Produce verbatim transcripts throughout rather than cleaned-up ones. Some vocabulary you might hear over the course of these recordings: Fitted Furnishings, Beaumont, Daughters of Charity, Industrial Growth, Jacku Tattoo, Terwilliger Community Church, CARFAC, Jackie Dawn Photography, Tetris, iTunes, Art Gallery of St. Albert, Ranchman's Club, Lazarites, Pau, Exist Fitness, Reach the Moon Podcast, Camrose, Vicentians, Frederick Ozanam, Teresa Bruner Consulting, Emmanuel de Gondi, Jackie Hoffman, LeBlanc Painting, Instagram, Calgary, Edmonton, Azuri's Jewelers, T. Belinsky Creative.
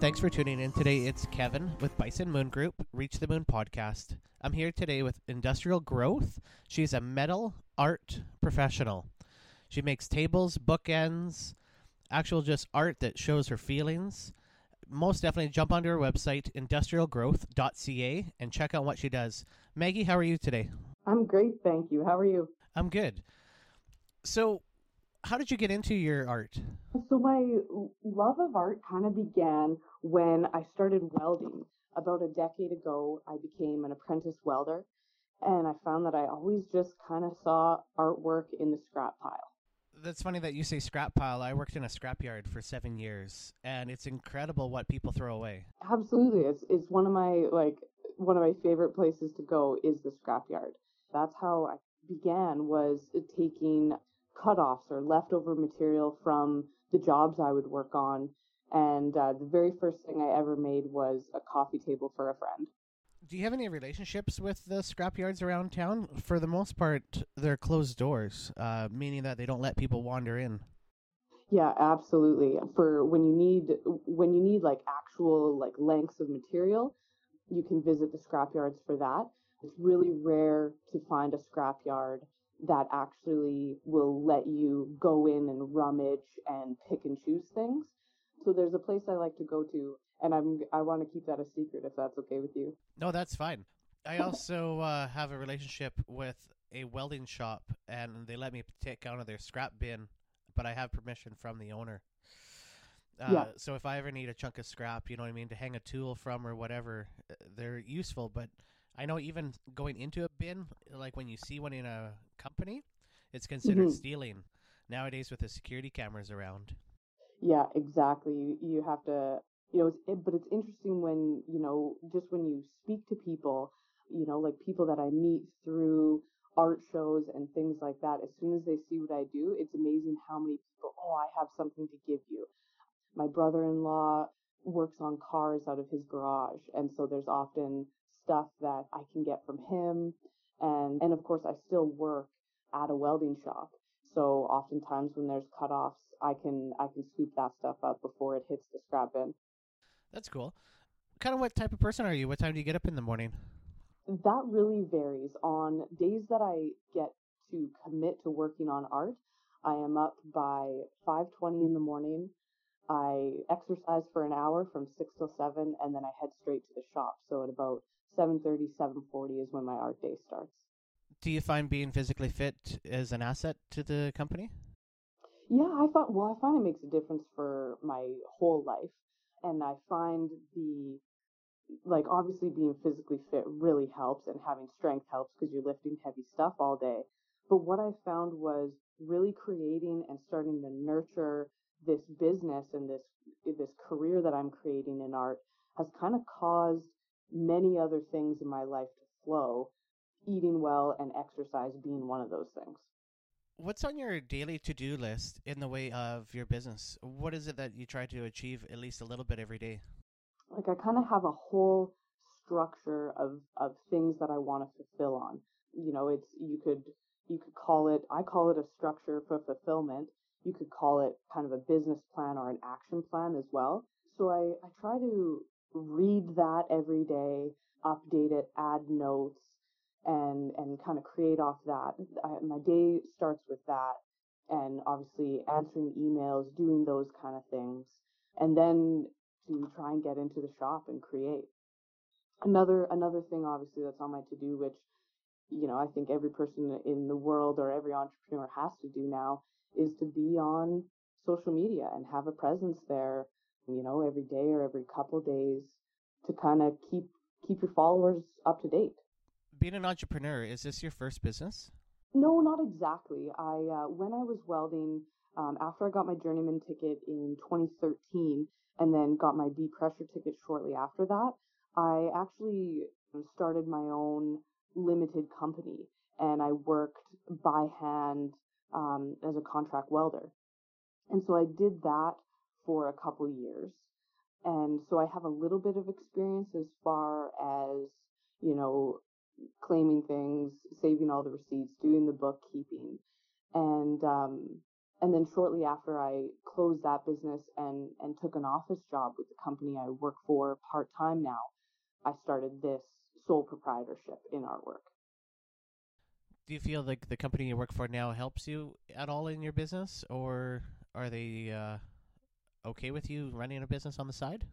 Thanks for tuning in today. It's Kevin with Bison Moon Group, Reach the Moon Podcast. I'm here today with Industrial Growth. She's a metal art professional. She makes tables, bookends, actual just art that shows her feelings. Most definitely jump onto her website, industrial growth dot c a, and check out what she does. Maggie, how are you today? I'm great, thank you. How are you? I'm good. So, how did you get into your art? So my love of art kind of began when I started welding. About a decade ago, I became an apprentice welder, and I found that I always just kind of saw artwork in the scrap pile. That's funny that you say scrap pile. I worked in a scrapyard for seven years, and it's incredible what people throw away. Absolutely. It's it's one of my like one of my favorite places to go is the scrapyard. That's how I began, was taking cutoffs or leftover material from the jobs I would work on. And uh, the very first thing I ever made was a coffee table for a friend. Do you have any relationships with the scrapyards around town? For the most part, they're closed doors, uh, meaning that they don't let people wander in. Yeah, absolutely. For when you need, when you need like actual like lengths of material, you can visit the scrapyards for that. It's really rare to find a scrapyard that actually will let you go in and rummage and pick and choose things. So there's a place I like to go to, and I'm I want to keep that a secret if that's okay with you. No, that's fine. I also uh, have a relationship with a welding shop, and they let me take out of their scrap bin, but I have permission from the owner. Uh, yeah. So if I ever need a chunk of scrap, you know what I mean, to hang a tool from or whatever, they're useful, but I know even going into a bin, like when you see one in a company, it's considered mm-hmm. stealing nowadays with the security cameras around. Yeah, exactly. You, you have to, you know, it's, but it's interesting when, you know, just when you speak to people, you know, like people that I meet through art shows and things like that, as soon as they see what I do, it's amazing how many people, oh, I have something to give you. My brother-in-law works on cars out of his garage, and so there's often stuff that I can get from him. And, and of course, I still work at a welding shop. So oftentimes when there's cutoffs, I can I can scoop that stuff up before it hits the scrap bin. That's cool. Kind of what type of person are you? What time do you get up in the morning? That really varies. On days that I get to commit to working on art, I am up by five twenty in the morning. I exercise for an hour from six till seven, and then I head straight to the shop. So at about seven thirty, seven forty is when my art day starts. Do you find being physically fit is an asset to the company? Yeah, I thought, well, I find it makes a difference for my whole life. And I find the, like, obviously being physically fit really helps, and having strength helps because you're lifting heavy stuff all day. But what I found was really creating and starting to nurture this business and this, this career that I'm creating in art has kind of caused many other things in my life to flow, eating well and exercise being one of those things. What's on your daily to-do list in the way of your business? What is it that you try to achieve at least a little bit every day? Like, I kind of have a whole structure of, of things that I want to fulfill on. You know, it's, you could, you could call it, I call it a structure for fulfillment. You could call it kind of a business plan or an action plan as well. So I, I try to read that every day, update it, add notes, and and kind of create off that. I, my day starts with that, and obviously answering emails, doing those kind of things, and then to try and get into the shop and create. Another another thing, obviously, that's on my to-do, which, you know, I think every person in the world or every entrepreneur has to do now, is to be on social media and have a presence there, you know, every day or every couple days, to kind of keep keep your followers up to date. Being an entrepreneur, is this your first business? No, not exactly. I uh, when I was welding, um, after I got my journeyman ticket in twenty thirteen and then got my B pressure ticket shortly after that, I actually started my own limited company, and I worked by hand um, as a contract welder. And so I did that for a couple years. And so I have a little bit of experience as far as, you know, claiming things, saving all the receipts, doing the bookkeeping. And um, And then shortly after, I closed that business and, and took an office job with the company I work for part-time now. I started this sole proprietorship in artwork. Do you feel like the company you work for now helps you at all in your business, or are they uh, okay with you running a business on the side?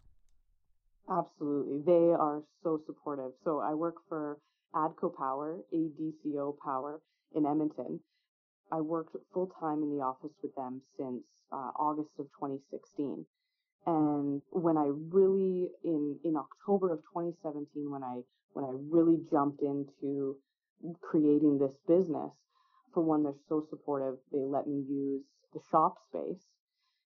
Absolutely. They are so supportive. So I work for ADCO Power, A D C O Power in Edmonton. I worked full-time in the office with them since uh, August of twenty sixteen. And when I really, in, in October of twenty seventeen, when I when I really jumped into creating this business, for one, they're so supportive. They let me use the shop space.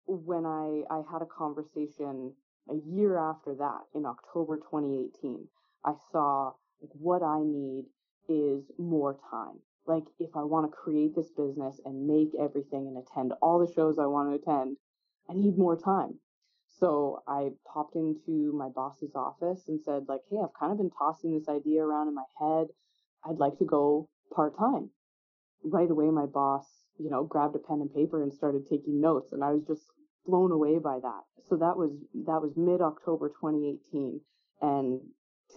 When I, I had a conversation a year after that, in October twenty eighteen, I saw like, what I need is more time. Like, if I want to create this business and make everything and attend all the shows I want to attend, I need more time. So I popped into my boss's office and said, like, hey, I've kind of been tossing this idea around in my head. I'd like to go part-time. Right away, my boss, you know, grabbed a pen and paper and started taking notes. And I was just blown away by that. So that was that was mid-October twenty eighteen. And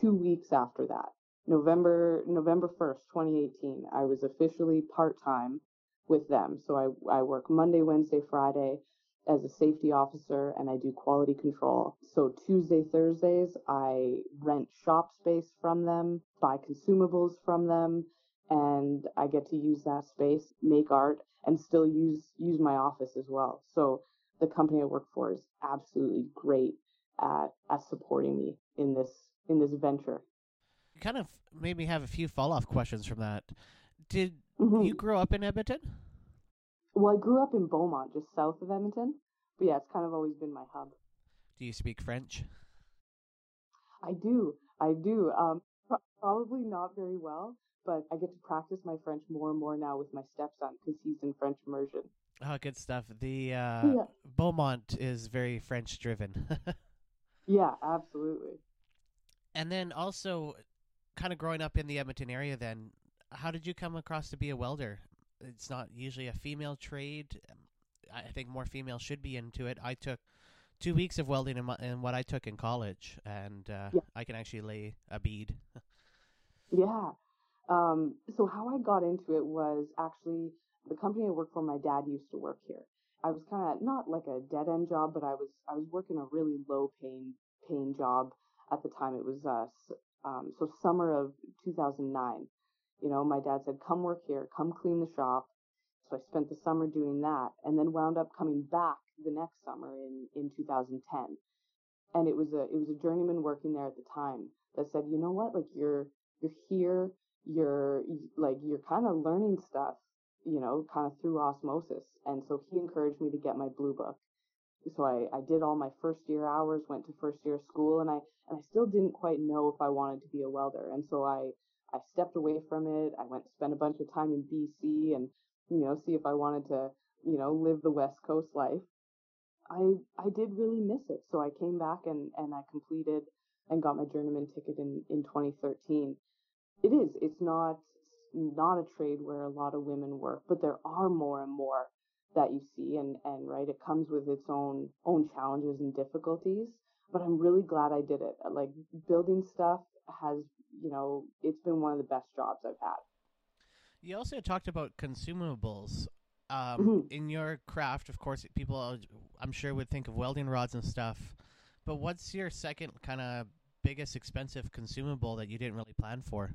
two weeks after that, November November first, twenty eighteen, I was officially part-time with them. So I, I work Monday, Wednesday, Friday as a safety officer, and I do quality control. So Tuesday, Thursdays, I rent shop space from them, buy consumables from them, and I get to use that space, make art, and still use use my office as well. So the company I work for is absolutely great at, at supporting me in this in this venture. You kind of made me have a few follow-up questions from that. Did mm-hmm. you grow up in Edmonton? Well, I grew up in Beaumont, just south of Edmonton. But yeah, it's kind of always been my hub. Do you speak French? I do. I do. Um, pro- probably not very well, but I get to practice my French more and more now with my stepson because he's in French immersion. Oh, good stuff. The uh, yeah. Beaumont is very French-driven. Yeah, absolutely. And then also, kind of growing up in the Edmonton area then, how did you come across to be a welder? It's not usually a female trade. I think more females should be into it. I took two weeks of welding in, my, in what I took in college, and uh, yeah. I can actually lay a bead. yeah. Um, so how I got into it was actually the company I worked for, my dad used to work here. I was kind of not like a dead-end job, but I was I was working a really low-paying paying job at the time. It was uh, Um, so summer of two thousand nine, you know, my dad said, come work here, come clean the shop. So I spent the summer doing that and then wound up coming back the next summer in, in two thousand ten. And it was a, it was a journeyman working there at the time that said, you know what, like you're, you're here, you're like, you're kind of learning stuff, you know, kind of through osmosis. And so he encouraged me to get my blue book. So I, I did all my first year hours, went to first year school, and I and I still didn't quite know if I wanted to be a welder. And so I, I stepped away from it. I went to spend a bunch of time in B C and, you know, see if I wanted to, you know, live the West Coast life. I I did really miss it. So I came back and, and I completed and got my journeyman ticket in, in twenty thirteen. It is. It's not not a trade where a lot of women work, but there are more and more that you see, and, and right, it comes with its own own challenges and difficulties, but I'm really glad I did it. Like, building stuff has, you know, it's been one of the best jobs I've had. You also talked about consumables. Um, mm-hmm. In your craft, of course, people, I'm sure, would think of welding rods and stuff, but what's your second kind of biggest expensive consumable that you didn't really plan for?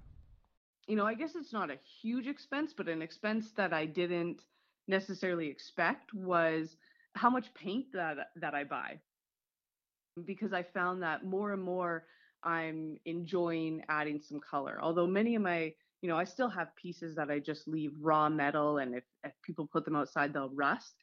You know, I guess it's not a huge expense, but an expense that I didn't necessarily expect was how much paint that that I buy, because I found that more and more I'm enjoying adding some color. Although many of my, you know, I still have pieces that I just leave raw metal, and if, if people put them outside, they'll rust.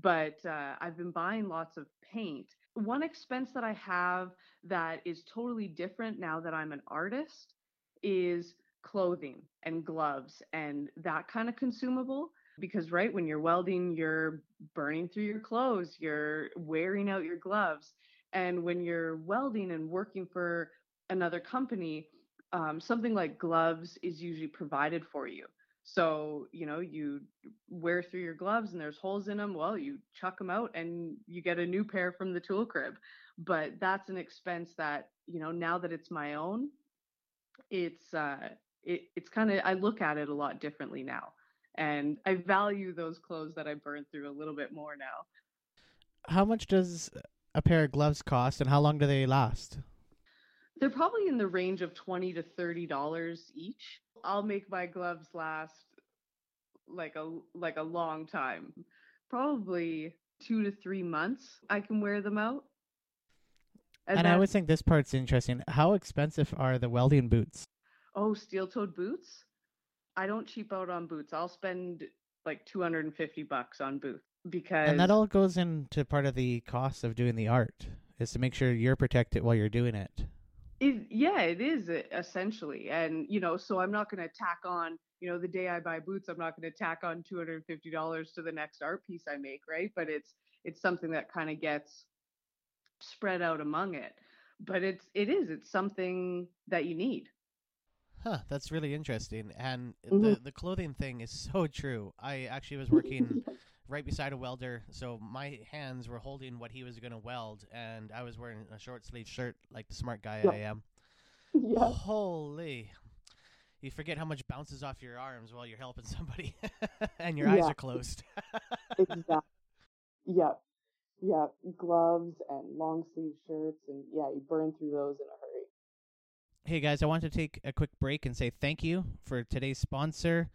But uh, I've been buying lots of paint. One expense that I have that is totally different now that I'm an artist is clothing and gloves and that kind of consumable. Because, right, when you're welding, you're burning through your clothes, you're wearing out your gloves. And when you're welding and working for another company, um, something like gloves is usually provided for you. So, you know, you wear through your gloves and there's holes in them. Well, you chuck them out and you get a new pair from the tool crib. But that's an expense that, you know, now that it's my own, it's uh, it, it's kind of, I look at it a lot differently now. And I value those clothes that I burned through a little bit more now. How much does a pair of gloves cost and how long do they last? They're probably in the range of twenty to thirty dollars each. I'll make my gloves last like a like a long time, probably two to three months I can wear them out. And, and I always think this part's interesting. How expensive are the welding boots? Oh, steel-toed boots? I don't cheap out on boots. I'll spend like two hundred fifty bucks on boots because... And that all goes into part of the cost of doing the art, is to make sure you're protected while you're doing it. It, yeah, it is essentially. And, you know, so I'm not going to tack on, you know, the day I buy boots, I'm not going to tack on two hundred fifty dollars to the next art piece I make, right? But it's it's something that kind of gets spread out among it. But it's, it is, it's something that you need. Huh, that's really interesting. And mm-hmm. the, the clothing thing is so true. I actually was working right beside a welder, so my hands were holding what he was going to weld, and I was wearing a short sleeve shirt like the smart guy yep. I am. Yep. Holy. You forget how much bounces off your arms while you're helping somebody, and your yeah. eyes are closed. Exactly. Yeah. Yeah. Gloves and long sleeve shirts, and yeah, you burn through those in a hurry. Hey, guys, I want to take a quick break and say thank you for today's sponsor,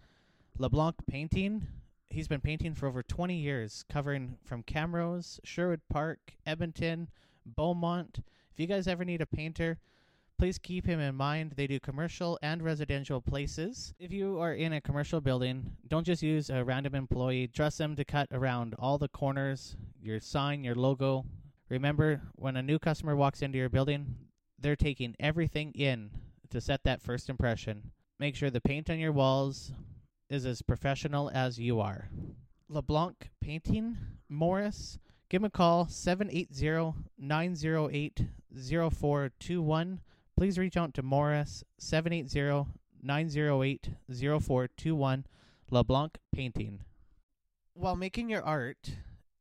LeBlanc Painting. He's been painting for over twenty years, covering from Camrose, Sherwood Park, Edmonton, Beaumont. If you guys ever need a painter, please keep him in mind. They do commercial and residential places. If you are in a commercial building, don't just use a random employee. Dress them to cut around all the corners, your sign, your logo. Remember, when a new customer walks into your building, they're taking everything in to set that first impression. Make sure the paint on your walls is as professional as you are. LeBlanc Painting, Morris. Give him a call, seven eight zero, nine zero eight, zero four two one. Please reach out to Morris, seven eight zero, nine zero eight, zero four two one, LeBlanc Painting. While making your art,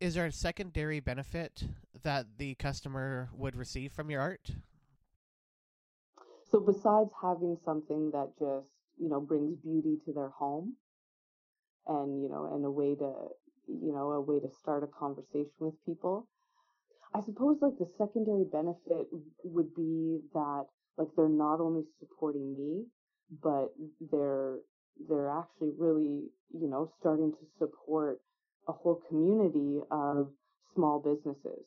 is there a secondary benefit that the customer would receive from your art? So besides having something that just you know, brings beauty to their home and, you know, and a way to, you know, a way to start a conversation with people. I suppose like the secondary benefit would be that like they're not only supporting me, but they're, they're actually really, you know, starting to support a whole community of small businesses.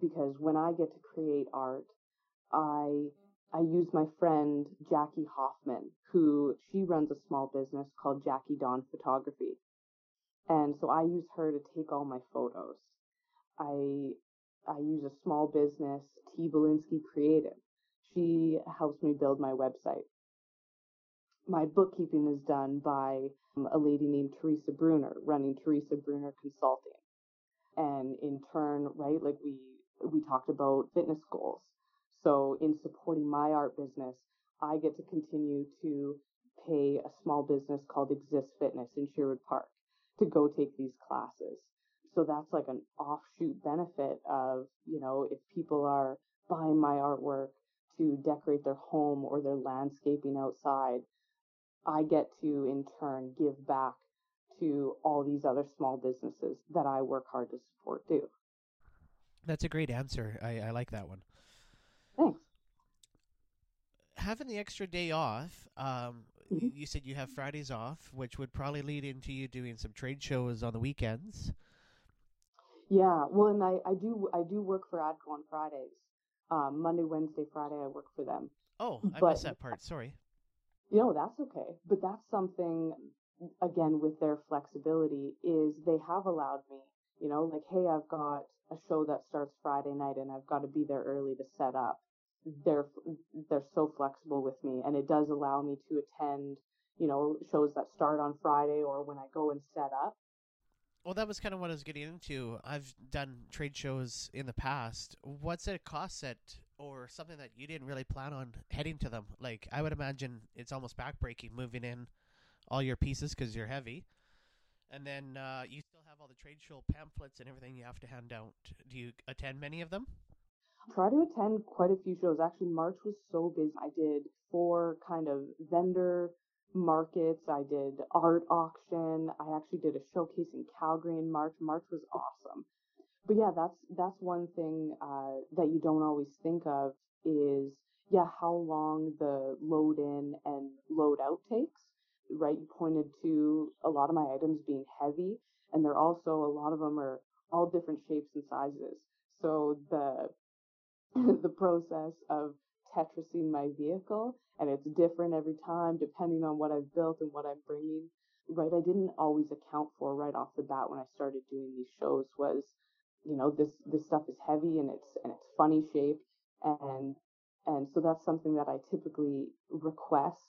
Because when I get to create art, I I use my friend, Jackie Hoffman, who she runs a small business called Jackie Dawn Photography. And so I use her to take all my photos. I I use a small business, T. Belinsky Creative. She helps me build my website. My bookkeeping is done by a lady named Teresa Bruner, running Teresa Bruner Consulting. And in turn, right, like we we talked about fitness goals. So in supporting my art business, I get to continue to pay a small business called Exist Fitness in Sherwood Park to go take these classes. So that's like an offshoot benefit of, you know, if people are buying my artwork to decorate their home or their landscaping outside, I get to in turn give back to all these other small businesses that I work hard to support too. That's a great answer. I, I like that one. Thanks. Having the extra day off, um, mm-hmm. you said you have Fridays off, which would probably lead into you doing some trade shows on the weekends. Yeah, well, and I, I do I do work for ADCO on Fridays. Um, Monday, Wednesday, Friday, I work for them. Oh, I but, missed that part. Sorry. You know, that's okay. But that's something, again, with their flexibility, is they have allowed me, you know, like, hey, I've got a show that starts Friday night and I've got to be there early to set up. They're they're so flexible with me, and it does allow me to attend, you know, shows that start on Friday or when I go and set up. Well, that was kind of what I was getting into. I've done trade shows in the past. What's a cost set or something that you didn't really plan on heading to them? Like, I would imagine it's almost backbreaking moving in all your pieces because you're heavy. And then uh, you still have all the trade show pamphlets and everything you have to hand out. Do you attend many of them? Try to attend quite a few shows. Actually, March was so busy. I did four kind of vendor markets. I did art auction. I actually did a showcase in Calgary in March. March was awesome. But yeah, that's that's one thing uh, that you don't always think of is, yeah, how long the load in and load out takes, right? You pointed to a lot of my items being heavy, and they're also, a lot of them are all different shapes and sizes. So the the process of Tetrising my vehicle, and it's different every time depending on what I've built and what I'm bringing, right? I didn't always account for right off the bat when I started doing these shows was, you know, this this stuff is heavy and it's and it's funny shaped, and and so that's something that I typically request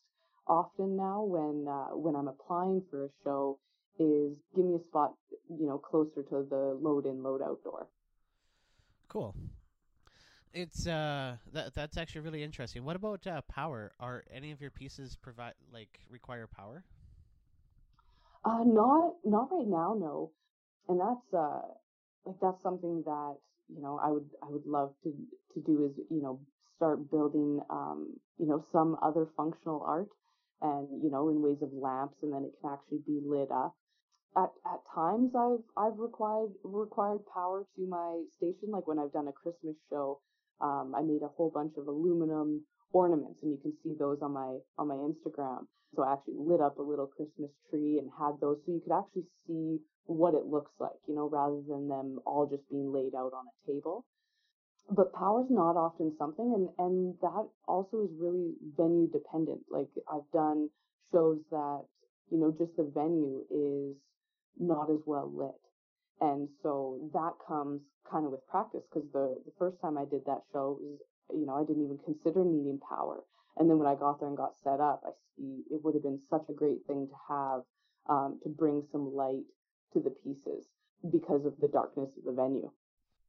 often now when uh, when I'm applying for a show is give me a spot, you know, closer to the load in, load out door. Cool. It's uh that that's actually really interesting. What about uh, power? Are any of your pieces provide like require power? Uh, not not right now, no. And that's uh like that's something that, you know, I would I would love to to do is, you know, start building um you know some other functional art, and you know in ways of lamps, and then it can actually be lit up. At at times I've I've required required power to my station, like when I've done a Christmas show. Um, I made a whole bunch of aluminum ornaments, and you can see those on my on my Instagram. So I actually lit up a little Christmas tree and had those, so you could actually see what it looks like, you know, rather than them all just being laid out on a table. But power's not often something, and, and that also is really venue dependent. Like I've done shows that, you know, just the venue is not as well lit. And so that comes kind of with practice, because the, the first time I did that show, was, you know, I didn't even consider needing power. And then when I got there and got set up, I see it would have been such a great thing to have, um, to bring some light to the pieces because of the darkness of the venue.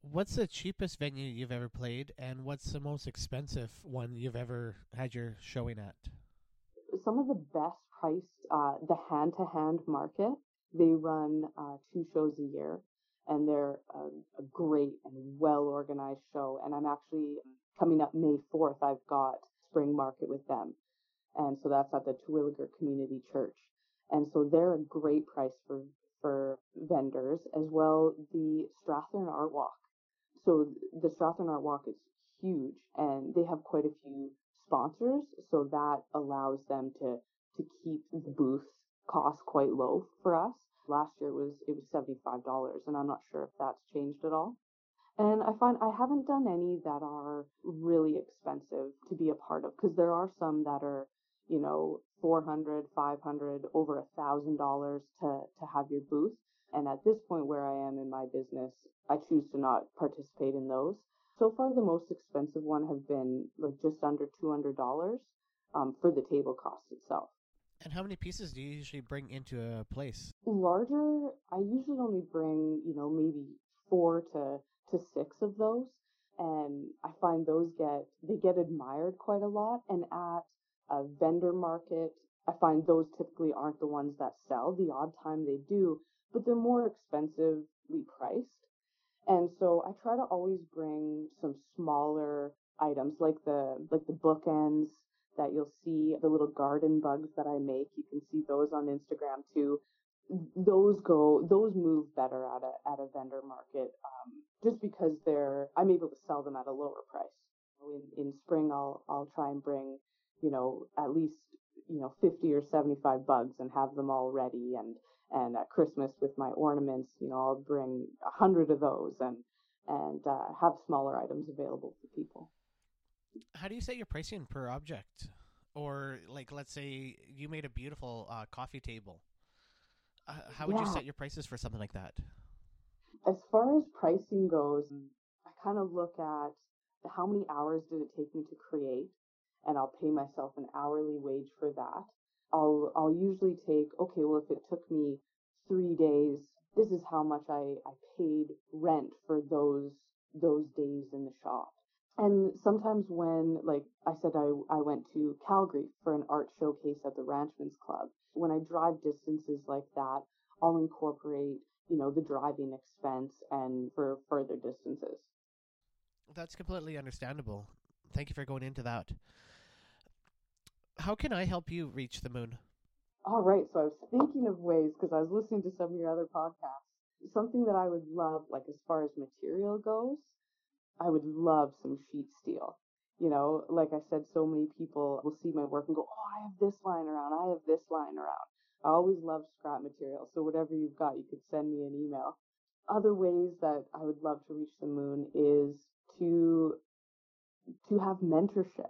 What's the cheapest venue you've ever played, and what's the most expensive one you've ever had your showing at? Some of the best priced, uh, the hand-to-hand market. They run uh, two shows a year, and they're a, a great and well-organized show. And I'm actually coming up May fourth. I've got Spring Market with them. And so that's at the Terwilliger Community Church. And so they're a great price for, for vendors, as well the Strathern Art Walk. So the Strathern Art Walk is huge, and they have quite a few sponsors. So that allows them to, to keep the booth cost quite low for us. Last year it was it was seventy-five dollars, and I'm not sure if that's changed at all. And I find I haven't done any that are really expensive to be a part of, because there are some that are, you know, four hundred dollars, five hundred dollars, over one thousand dollars to to have your booth. And at this point where I am in my business, I choose to not participate in those. So far, the most expensive one have been like just under two hundred dollars um, for the table cost itself. And how many pieces do you usually bring into a place? Larger, I usually only bring, you know, maybe four to, to six of those. And I find those get, they get admired quite a lot. And at a vendor market, I find those typically aren't the ones that sell. The odd time they do, but they're more expensively priced. And so I try to always bring some smaller items, like the, like the bookends that you'll see, the little garden bugs that I make. You can see those on Instagram too. Those go, those move better at a at a vendor market, um, just because they're, I'm able to sell them at a lower price. In, in spring, I'll I'll try and bring, you know, at least, you know, fifty or seventy-five bugs and have them all ready. And and at Christmas with my ornaments, you know, I'll bring a hundred of those and and uh, have smaller items available for people. How do you set your pricing per object? Or like, let's say you made a beautiful uh, coffee table. Uh, how would yeah. you set your prices for something like that? As far as pricing goes, I kind of look at how many hours did it take me to create, and I'll pay myself an hourly wage for that. I'll I'll usually take, okay, well, if it took me three days, this is how much I, I paid rent for those those days in the shop. And sometimes when, like I said, I, I went to Calgary for an art showcase at the Ranchman's Club. When I drive distances like that, I'll incorporate, you know, the driving expense and for further distances. That's completely understandable. Thank you for going into that. How can I help you reach the moon? All right. So I was thinking of ways, because I was listening to some of your other podcasts. Something that I would love, like as far as material goes, I would love some sheet steel. You know, like I said, so many people will see my work and go, oh, I have this lying around. I have this lying around. I always love scrap material. So whatever you've got, you could send me an email. Other ways that I would love to reach the moon is to to have mentorship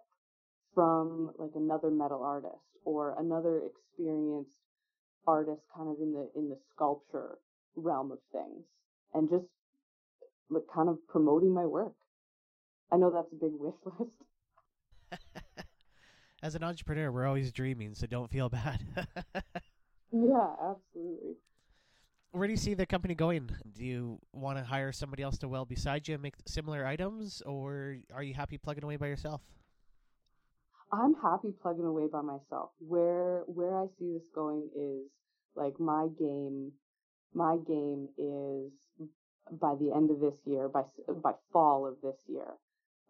from like another metal artist or another experienced artist kind of in the in the sculpture realm of things, and just like kind of promoting my work. I know that's a big wish list. As an entrepreneur, we're always dreaming, so don't feel bad. Yeah, absolutely. Where do you see the company going? Do you want to hire somebody else to weld beside you and make similar items, or are you happy plugging away by yourself? I'm happy plugging away by myself. Where where I see this going is like my game. My game is by the end of this year, by by fall of this year,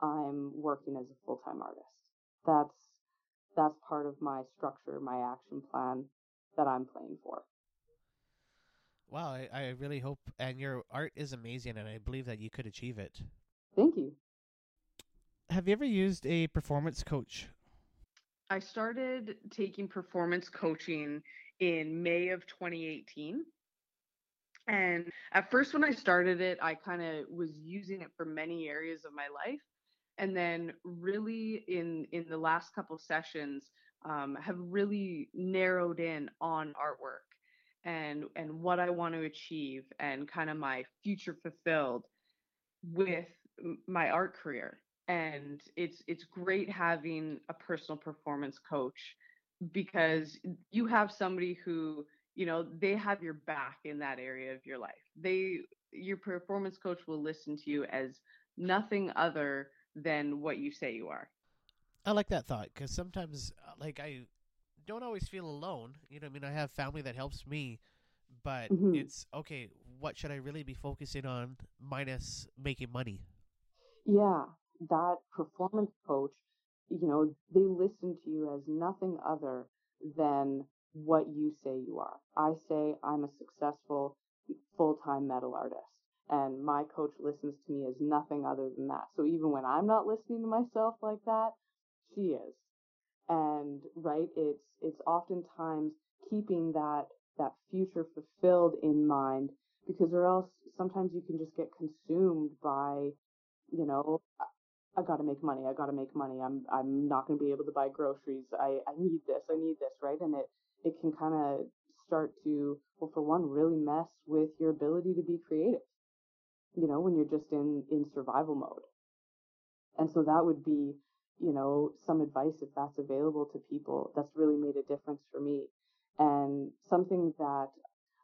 I'm working as a full-time artist. That's that's part of my structure, my action plan that I'm playing for. Wow, I, I really hope, and your art is amazing, and I believe that you could achieve it. Thank you. Have you ever used a performance coach? I started taking performance coaching in May of twenty eighteen. And at first when I started it, I kind of was using it for many areas of my life. And then really in, in the last couple sessions, um, have really narrowed in on artwork and, and what I want to achieve and kind of my future fulfilled with my art career. And it's it's great having a personal performance coach, because you have somebody who, you know, they have your back in that area of your life. They, your performance coach will listen to you as nothing other than what you say you are. I like that thought, because sometimes, like, I don't always feel alone. You know what I mean? I have family that helps me, but mm-hmm. It's, okay, what should I really be focusing on minus making money? Yeah, that performance coach, you know, they listen to you as nothing other than what you say you are. I say I'm a successful full-time metal artist, and my coach listens to me as nothing other than that. So even when I'm not listening to myself like that, she is. And right, it's it's oftentimes keeping that that future fulfilled in mind, because or else sometimes you can just get consumed by, you know, I got to make money. I got to make money. I'm I'm not going to be able to buy groceries. I, I need this. I need this, right? And it, it can kind of start to, well, for one, really mess with your ability to be creative, you know, when you're just in, in survival mode. And so that would be, you know, some advice, if that's available to people, that's really made a difference for me. And something that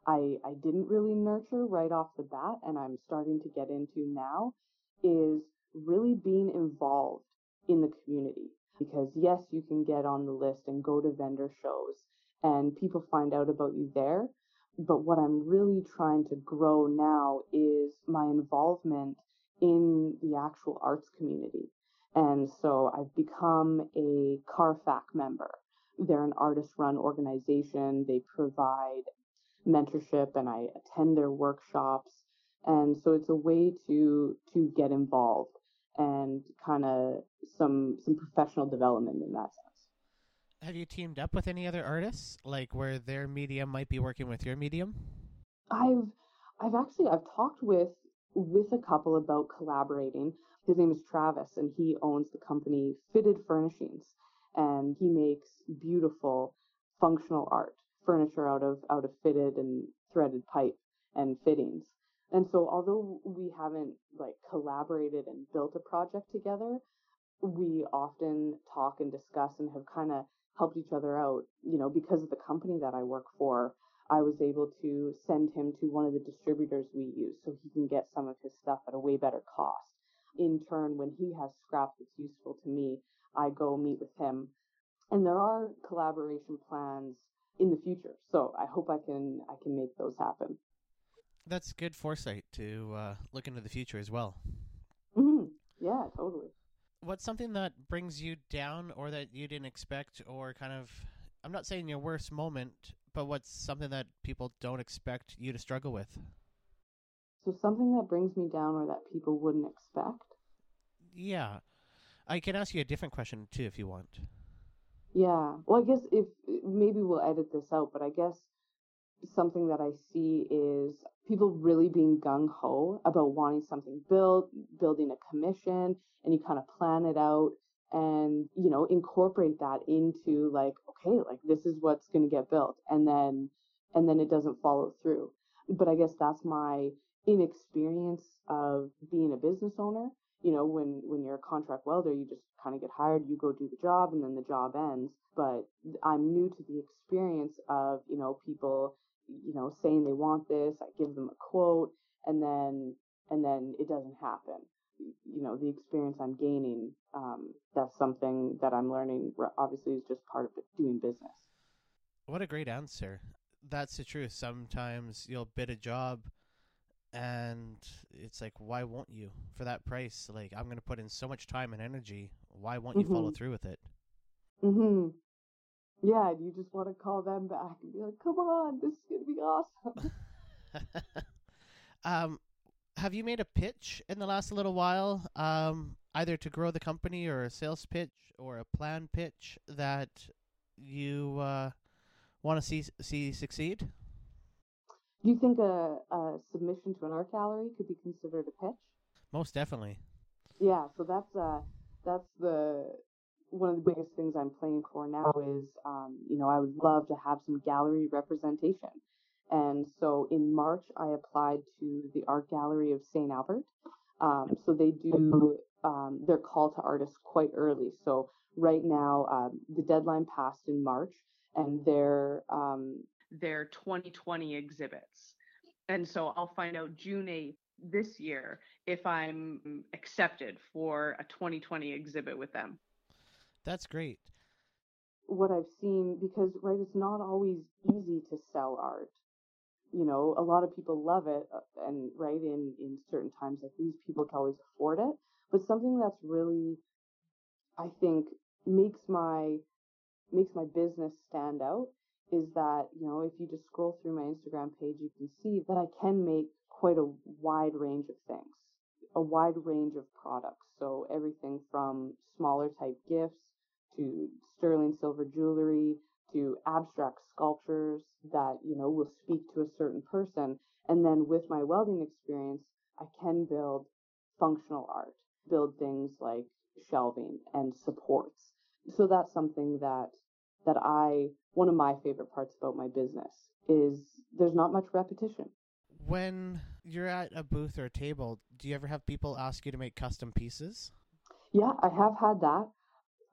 I I didn't really nurture right off the bat, and I'm starting to get into now, is really being involved in the community. Because yes, you can get on the list and go to vendor shows and people find out about you there. But what I'm really trying to grow now is my involvement in the actual arts community. And so I've become a CARFAC member. They're an artist-run organization. They provide mentorship, and I attend their workshops. And so it's a way to to get involved and kind of some some professional development in that sense. Have you teamed up with any other artists, like where their medium might be working with your medium? I've I've actually I've talked with with a couple about collaborating. His name is Travis, and he owns the company Fitted Furnishings, and he makes beautiful functional art, furniture out of out of fitted and threaded pipe and fittings. And so although we haven't like collaborated and built a project together, we often talk and discuss and have kind of helped each other out. You know, because of the company that I work for, I was able to send him to one of the distributors we use so he can get some of his stuff at a way better cost. in turn, when he has scrap that's useful to me, I go meet with him. And there are collaboration plans in the future. So I hope I can I can make those happen. That's good foresight to uh, look into the future as well. Mm-hmm. Yeah, totally. What's something that brings you down or that you didn't expect, or kind of, I'm not saying your worst moment, but what's something that people don't expect you to struggle with? So something that brings me down or that people wouldn't expect? Yeah. I can ask you a different question too if you want. Yeah. Well, I guess if maybe we'll edit this out, but I guess something that I see is people really being gung-ho about wanting something built, building a commission, and you kind of plan it out and, you know, incorporate that into like, okay, like this is what's going to get built. And then, and then it doesn't follow through. But I guess that's my inexperience of being a business owner. You know, when, when you're a contract welder, you just kind of get hired, you go do the job, and then the job ends. But I'm new to the experience of, you know, people, you know, saying they want this, I give them a quote, and then and then it doesn't happen. You know, the experience I'm gaining, um, that's something that I'm learning, obviously, is just part of doing business. What a great answer. That's the truth. Sometimes you'll bid a job, and it's like, why won't you for that price? Like, I'm going to put in so much time and energy. Why won't mm-hmm. you follow through with it? Mm-hmm. Yeah, and you just want to call them back and be like, come on, this is going to be awesome. um, have you made a pitch in the last little while, um, either to grow the company or a sales pitch or a plan pitch that you uh, want to see, see succeed? Do you think a, a submission to an art gallery could be considered a pitch? Most definitely. Yeah, so that's uh, that's the one of the biggest things I'm playing for now is, um, you know, I would love to have some gallery representation. And so in March, I applied to the Art Gallery of Saint Albert. Um, so they do um, their call to artists quite early. So right now, um, the deadline passed in March, and they're... Um, their twenty twenty exhibits. And so I'll find out June eighth this year if I'm accepted for a twenty twenty exhibit with them. That's great. What I've seen, because right, it's not always easy to sell art. You know, a lot of people love it, and right in in certain times like these, people can always afford it. But something that's really, I think, makes my makes my business stand out is that, you know, if you just scroll through my Instagram page, you can see that I can make quite a wide range of things, a wide range of products. So everything from smaller type gifts to sterling silver jewelry to abstract sculptures that, you know, will speak to a certain person. And then with my welding experience, I can build functional art, build things like shelving and supports. So that's something that that I, one of my favorite parts about my business is there's not much repetition. When you're at a booth or a table, do you ever have people ask you to make custom pieces? Yeah, I have had that.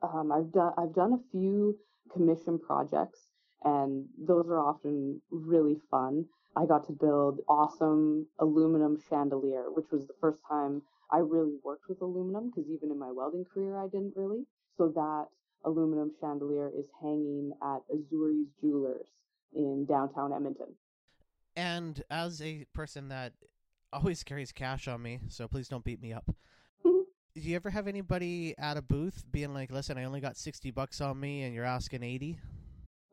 Um, I've done I've done a few commission projects, and those are often really fun. I got to build awesome aluminum chandelier, which was the first time I really worked with aluminum, because even in my welding career, I didn't really. So that aluminum chandelier is hanging at Azuri's Jewelers in downtown Edmonton. And as a person that always carries cash on me, so please don't beat me up, mm-hmm. do you ever have anybody at a booth being like, listen, I only got sixty bucks on me and you're asking eighty?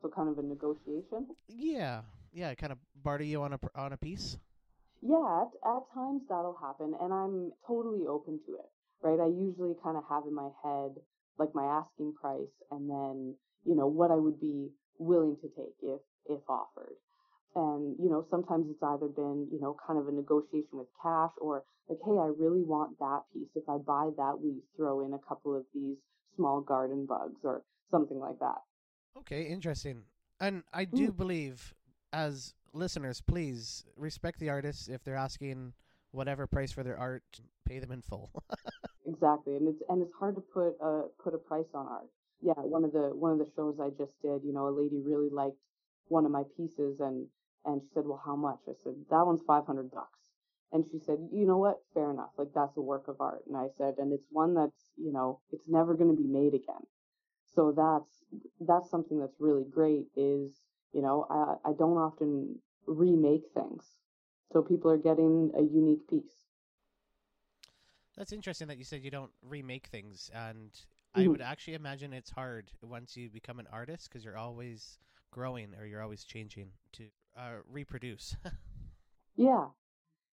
So kind of a negotiation? Yeah. Yeah, kind of barter you on a, on a piece? Yeah, at, at times that'll happen, and I'm totally open to it, right? I usually kind of have in my head like my asking price, and then, you know, what I would be willing to take if if offered. And, you know, sometimes it's either been, you know, kind of a negotiation with cash, or like, hey, I really want that piece. If I buy that, we throw in a couple of these small garden bugs or something like that. Okay, interesting. And I do Ooh. believe, as listeners, please respect the artists if they're asking whatever price for their art, pay them in full. Exactly, and it's and it's hard to put a put a price on art. Yeah, one of the one of the shows I just did, you know, a lady really liked one of my pieces, and and she said, "Well, how much?" I said, "That one's five hundred bucks." And she said, you know what, fair enough, like that's a work of art. And I said, and it's one that's, you know, it's never going to be made again. So that's, that's something that's really great is, you know, I, I don't often remake things. So people are getting a unique piece. That's interesting that you said you don't remake things. And mm-hmm. I would actually imagine it's hard once you become an artist because you're always growing or you're always changing to uh, reproduce. Yeah.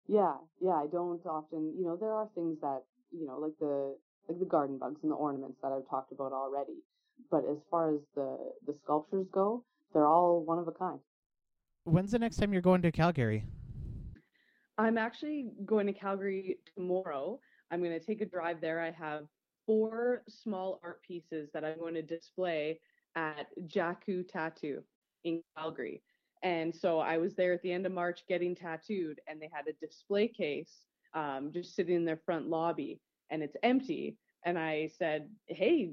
Yeah, yeah, I don't often, you know, there are things that, you know, like the like the garden bugs and the ornaments that I've talked about already. But as far as the, the sculptures go, they're all one of a kind. When's the next time you're going to Calgary? I'm actually going to Calgary tomorrow. I'm going to take a drive there. I have four small art pieces that I'm going to display at Jacku Tattoo in Calgary. And so I was there at the end of March getting tattooed, and they had a display case um, just sitting in their front lobby, and it's empty. And I said, hey,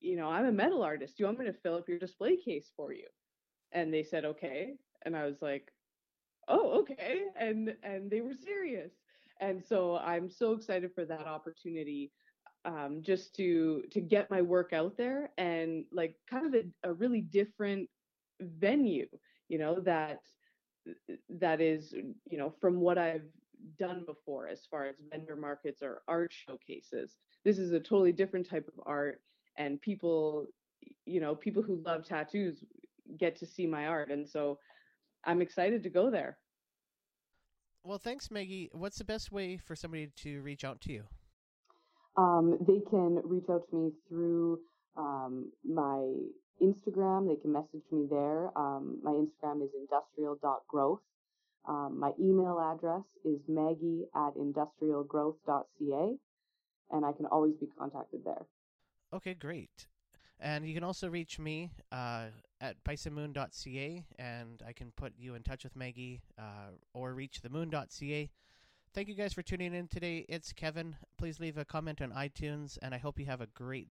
you know, I'm a metal artist. Do you want me to fill up your display case for you? And they said, okay. And I was like, oh, okay. And and they were serious. And so I'm so excited for that opportunity um, just to to get my work out there and like kind of a, a really different venue. You know, that that is, you know, from what I've done before as far as vendor markets or art showcases. This is a totally different type of art. And people, you know, people who love tattoos get to see my art. And so I'm excited to go there. Well, thanks, Maggie. What's the best way for somebody to reach out to you? Um, they can reach out to me through um, my Instagram. They can message me there. Um, my Instagram is industrial dot growth. Um, my email address is maggie at industrial growth dot c a, and I can always be contacted there. Okay, great. And you can also reach me uh, at bison moon dot c a, and I can put you in touch with Maggie uh, or reach the moon dot c a. Thank you guys for tuning in today. It's Kevin. Please leave a comment on iTunes, and I hope you have a great